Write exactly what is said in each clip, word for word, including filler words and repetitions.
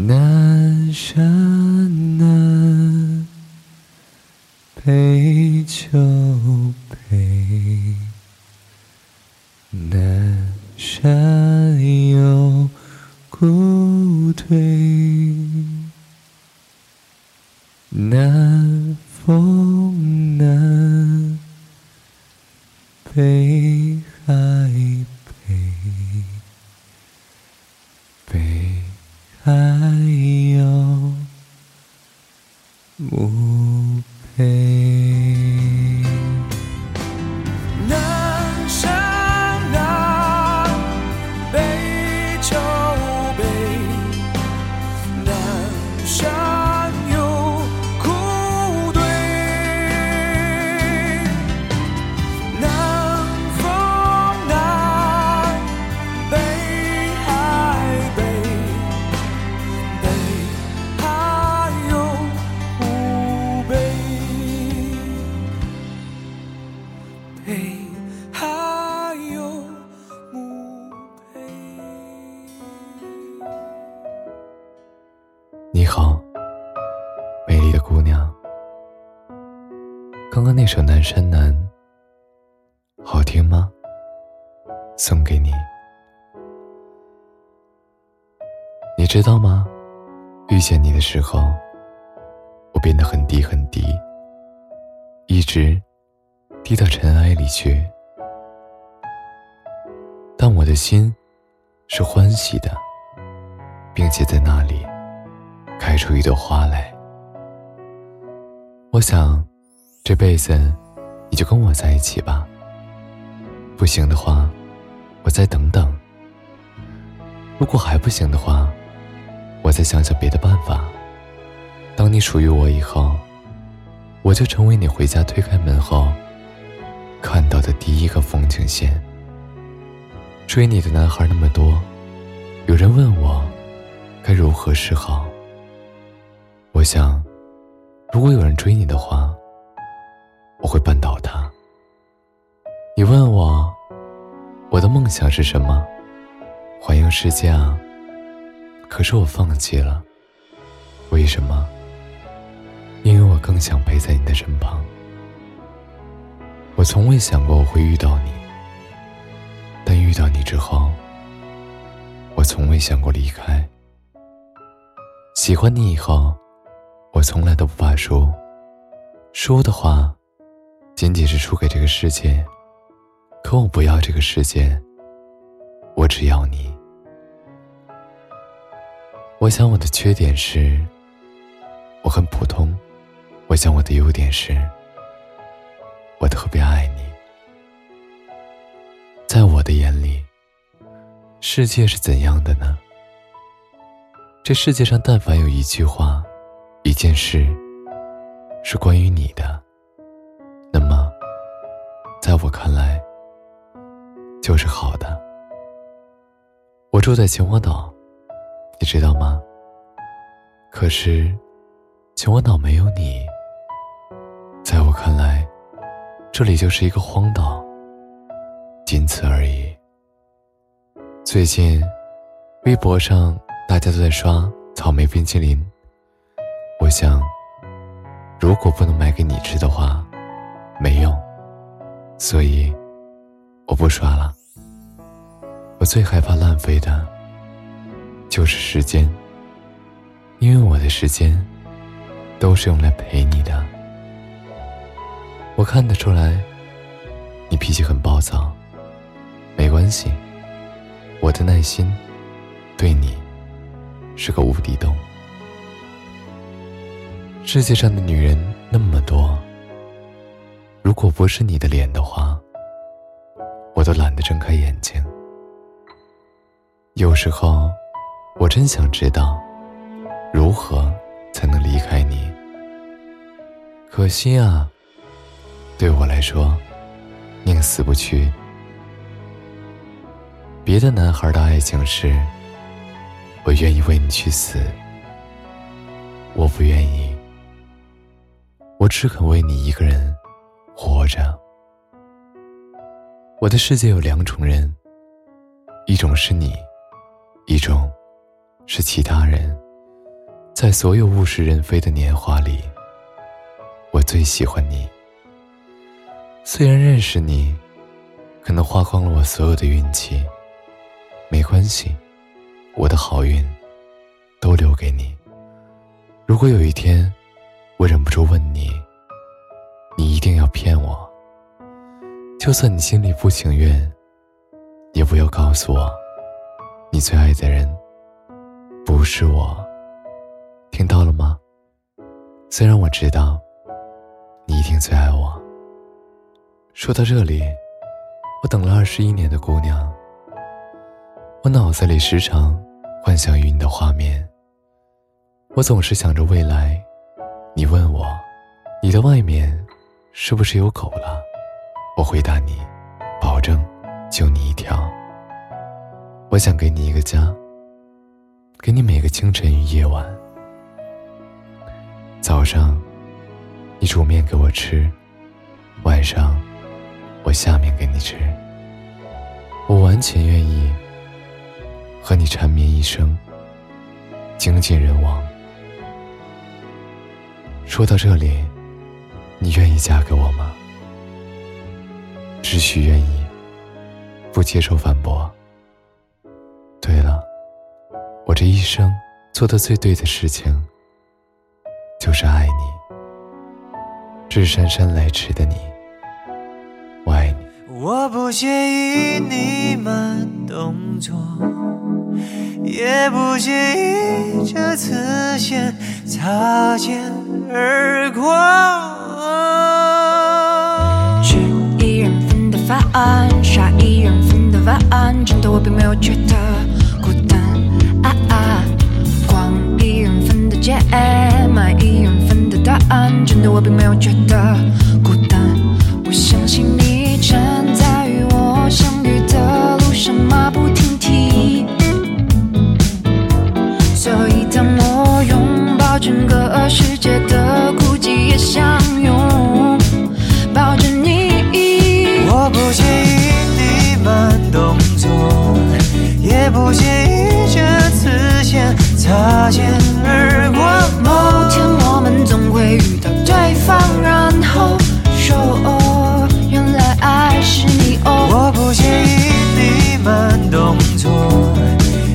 南山南，北就北，南山有谷堆，南风南，北海北，北海有墓碑。南山南，北就北，南山有谷堆，南风南，北海北，北海有墓碑，北海有墓碑。你好，美丽的姑娘，刚刚那首《南山南》好听吗？送给你。你知道吗？遇见你的时候，我变得很低很低，一直低到尘埃里去。但我的心是欢喜的，并且在那里开出一朵花来。我想，这辈子你就跟我在一起吧。不行的话，我再等等。如果还不行的话，我再想想别的办法。当你属于我以后，我就成为你回家推开门后看到的第一个风景线。追你的男孩那么多，有人问我该如何是好。我想，如果有人追你的话，我会绊倒他。你问我，我的梦想是什么？环游世界啊。可是我放弃了。为什么？因为我更想陪在你的身旁。我从未想过我会遇到你，但遇到你之后，我从未想过离开。喜欢你以后，我从来都不怕输，输的话仅仅是输给这个世界。可我不要这个世界，我只要你。我想我的缺点是我很普通，我想我的优点是我特别爱你。在我的眼里，世界是怎样的呢？这世界上但凡有一句话、一件事是关于你的，那么在我看来就是好的。我住在秦皇岛，你知道吗？可是秦皇岛没有你，在我看来这里就是一个荒岛，仅此而已。最近微博上大家都在刷草莓冰淇淋，我想如果不能买给你吃的话没用，所以我不刷了。我最害怕浪费的就是时间，因为我的时间都是用来陪你的。我看得出来你脾气很暴躁，没关系，我的耐心对你是个无底洞。世界上的女人那么多，如果不是你的脸的话，我都懒得睁开眼睛。有时候我真想知道如何才能离开你，可惜啊，对我来说宁死不屈。别的男孩的爱情是我愿意为你去死，我不愿意，我只肯为你一个人活着。我的世界有两种人，一种是你，一种是其他人。在所有物是人非的年华里，我最喜欢你。虽然认识你可能花光了我所有的运气，没关系，我的好运都留给你。如果有一天我忍不住问你，你一定要骗我，就算你心里不情愿，也不要告诉我你最爱的人不是我，听到了吗？虽然我知道你一定最爱我。说到这里，我等了二十一年的姑娘，我脑子里时常幻想于你的画面，我总是想着未来你问我你的外面是不是有狗了，我回答你保证就你一条。我想给你一个家，给你每个清晨与夜晚，早上你煮面给我吃，晚上我下面给你吃。我完全愿意和你缠绵一生，精尽人亡。说到这里，你愿意嫁给我吗？只许愿意，不接受反驳。对了，我这一生做的最对的事情就是爱你。至姗姗来迟的你，我爱你。我不介意你慢动作，也不介意这次先擦肩而过。吃一人份的饭，耍一人份的晚，真的我并没有觉得孤单、啊啊、逛一人份的街，买一人份的答案，真的我并没有觉得孤单。我相信你站在与我相遇的路上马不停蹄，所以当我拥抱整个世界的孤寂也相拥抱着你。我不介意你慢动作，也不介意这次先擦肩而过。某天我们总会遇到对方，然后说哦，原来爱是你哦。我不介意你慢动作，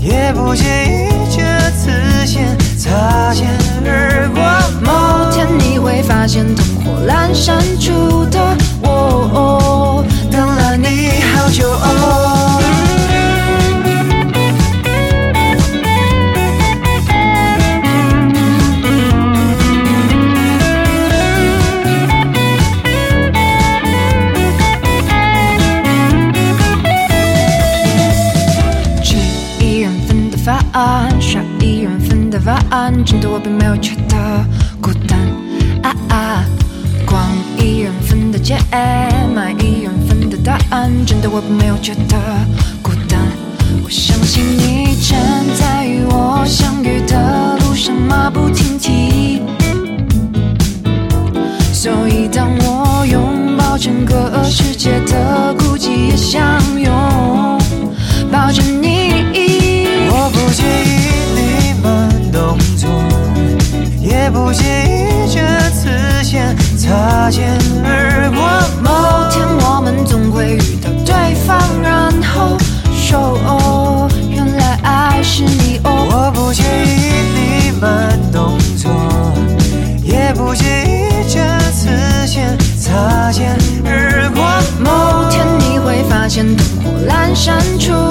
也不介意这次先擦肩而过。某天你会发现灯火阑珊处的我，等了你好久哦。耍一人份的晚安，真的我并没有觉得孤单、啊啊、逛一人份的街，买一人份的答案，真的我并没有觉得孤单。我相信你站在与我相遇的路上马不停蹄，所以当我拥抱整个世界的孤寂也相拥抱着你。我不介意你慢动作，也不介意这次先擦肩而过。某天我们总会遇到对方，然后说哦，原来爱是你哦。我不介意你慢动作，也不介意这次先擦肩而过。某天你会发现灯火阑珊处